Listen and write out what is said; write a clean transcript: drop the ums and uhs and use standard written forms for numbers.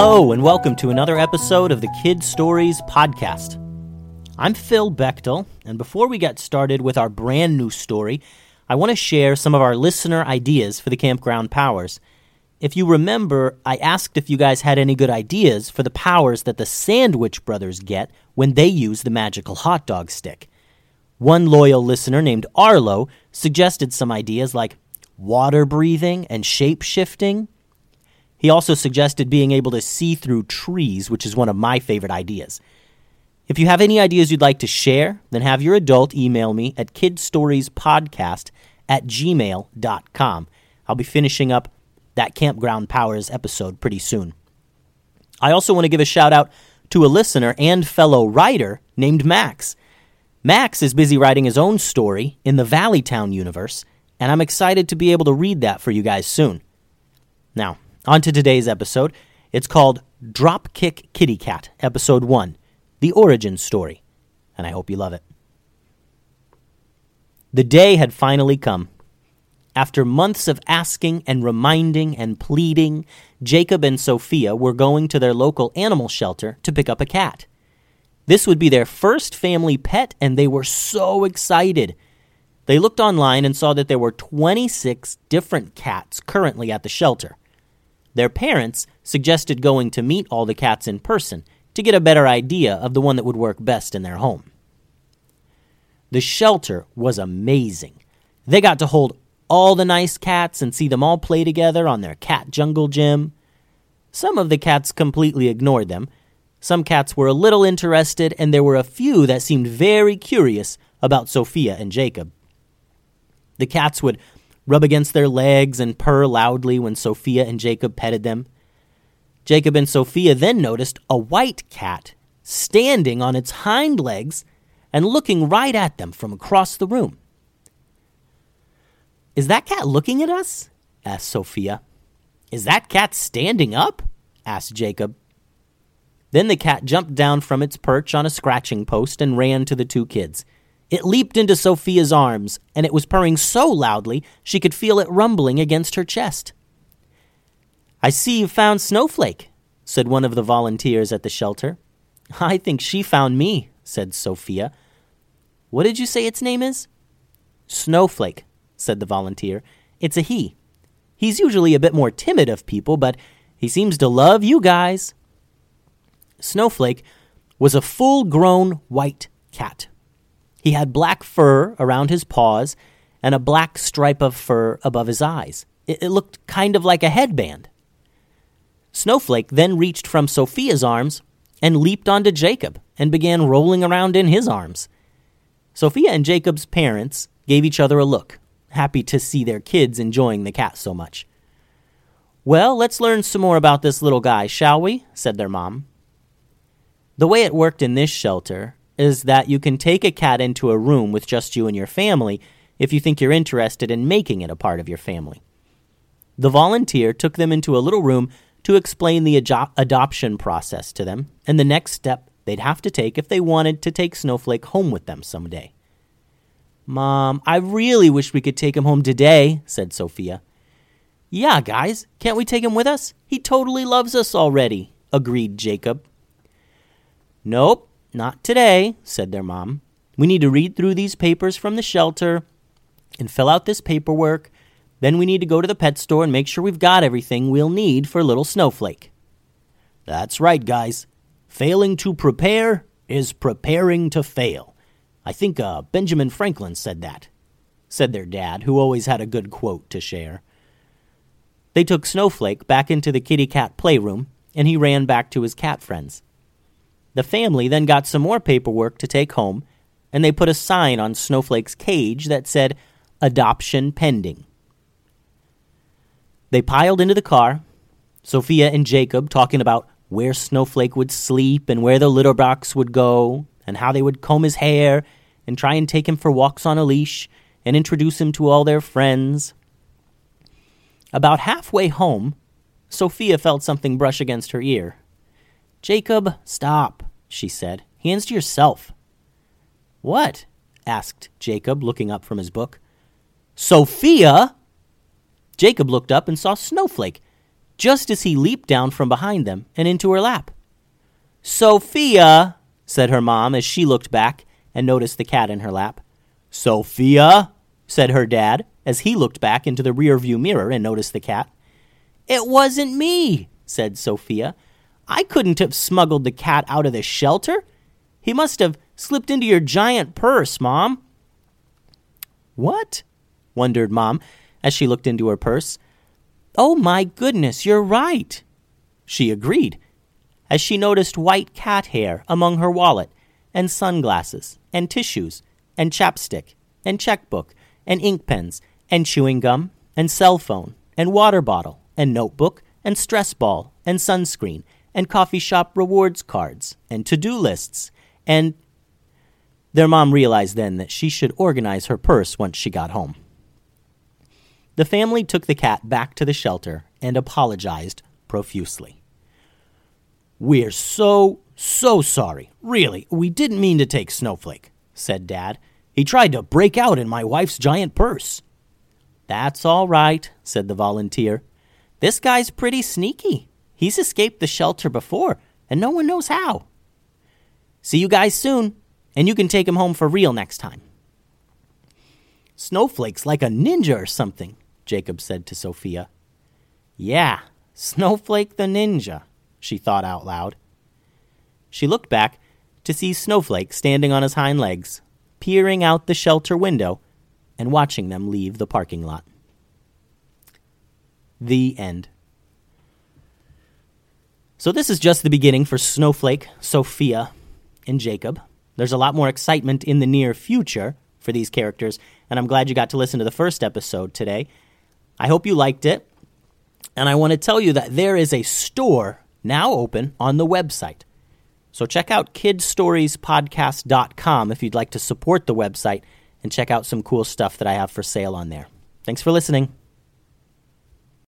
Hello, and welcome to another episode of the Kid Stories Podcast. I'm Phil Bechtel, and before we get started with our brand new story, I want to share some of our listener ideas for the Campground Powers. If you remember, I asked if you guys had any good ideas for the powers that the Sandwich Brothers get when they use the magical hot dog stick. One loyal listener named Arlo suggested some ideas like water breathing and shape-shifting. He also suggested being able to see through trees, which is one of my favorite ideas. If you have any ideas you'd like to share, then have your adult email me at kidstoriespodcast@gmail.com. I'll be finishing up that Campground Powers episode pretty soon. I also want to give a shout out to a listener and fellow writer named Max. Max is busy writing his own story in the Valley Town universe, and I'm excited to be able to read that for you guys soon. Now, on to today's episode. It's called Dropkick Kittycat, Episode 1, The Origin Story, and I hope you love it. The day had finally come. After months of asking and reminding and pleading, Jacob and Sophia were going to their local animal shelter to pick up a cat. This would be their first family pet, and they were so excited. They looked online and saw that there were 26 different cats currently at the shelter. Their parents suggested going to meet all the cats in person to get a better idea of the one that would work best in their home. The shelter was amazing. They got to hold all the nice cats and see them all play together on their cat jungle gym. Some of the cats completely ignored them. Some cats were a little interested, and there were a few that seemed very curious about Sophia and Jacob. The cats would rub against their legs and purr loudly when Sophia and Jacob petted them. Jacob and Sophia then noticed a white cat standing on its hind legs and looking right at them from across the room. "Is that cat looking at us?" asked Sophia. "Is that cat standing up?" asked Jacob. Then the cat jumped down from its perch on a scratching post and ran to the two kids. It leaped into Sophia's arms, and it was purring so loudly she could feel it rumbling against her chest. "I see you found Snowflake," said one of the volunteers at the shelter. "I think she found me," said Sophia. "What did you say its name is?" "Snowflake," said the volunteer. "It's a he. He's usually a bit more timid of people, but he seems to love you guys." Snowflake was a full-grown white cat. He had black fur around his paws and a black stripe of fur above his eyes. It looked kind of like a headband. Snowflake then reached from Sophia's arms and leaped onto Jacob and began rolling around in his arms. Sophia and Jacob's parents gave each other a look, happy to see their kids enjoying the cat so much. "Well, let's learn some more about this little guy, shall we?" said their mom. The way it worked in this shelter is that you can take a cat into a room with just you and your family if you think you're interested in making it a part of your family. The volunteer took them into a little room to explain the adoption process to them and the next step they'd have to take if they wanted to take Snowflake home with them someday. "Mom, I really wish we could take him home today," said Sophia. "Yeah, guys, can't we take him with us? He totally loves us already," agreed Jacob. "Nope. Not today," said their mom. "We need to read through these papers from the shelter and fill out this paperwork. Then we need to go to the pet store and make sure we've got everything we'll need for little Snowflake." "That's right, guys. Failing to prepare is preparing to fail. I think Benjamin Franklin said that," said their dad, who always had a good quote to share. They took Snowflake back into the kitty cat playroom, and he ran back to his cat friends. The family then got some more paperwork to take home, and they put a sign on Snowflake's cage that said, "Adoption Pending." They piled into the car, Sophia and Jacob talking about where Snowflake would sleep and where the litter box would go and how they would comb his hair and try and take him for walks on a leash and introduce him to all their friends. About halfway home, Sophia felt something brush against her ear. "Jacob, stop," she said. "Hands to yourself." "What?" asked Jacob, looking up from his book. "Sophia!" Jacob looked up and saw Snowflake. just as he leaped down from behind them and into her lap. "Sophia," said her mom as she looked back and noticed the cat in her lap. "Sophia," said her dad as he looked back into the rearview mirror and noticed the cat. "It wasn't me," said Sophia. "I couldn't have smuggled the cat out of the shelter. He must have slipped into your giant purse, Mom." "What?" wondered Mom as she looked into her purse. "Oh, my goodness, you're right," she agreed, as she noticed white cat hair among her wallet and sunglasses and tissues and chapstick and checkbook and ink pens and chewing gum and cell phone and water bottle and notebook and stress ball and sunscreen and coffee shop rewards cards and to-do lists and... Their mom realized then that she should organize her purse once she got home. The family took the cat back to the shelter and apologized profusely. "We're so sorry. Really, we didn't mean to take Snowflake," said Dad. "He tried to break out in my wife's giant purse." "That's all right," said the volunteer. "This guy's pretty sneaky. He's escaped the shelter before, and no one knows how. See you guys soon, and you can take him home for real next time." "Snowflake's like a ninja or something," Jacob said to Sophia. "Yeah, Snowflake the ninja," she thought out loud. She looked back to see Snowflake standing on his hind legs, peering out the shelter window and watching them leave the parking lot. The end. So this is just the beginning for Snowflake, Sophia, and Jacob. There's a lot more excitement in the near future for these characters, and I'm glad you got to listen to the first episode today. I hope you liked it. And I want to tell you that there is a store now open on the website. So check out kidstoriespodcast.com if you'd like to support the website and check out some cool stuff that I have for sale on there. Thanks for listening.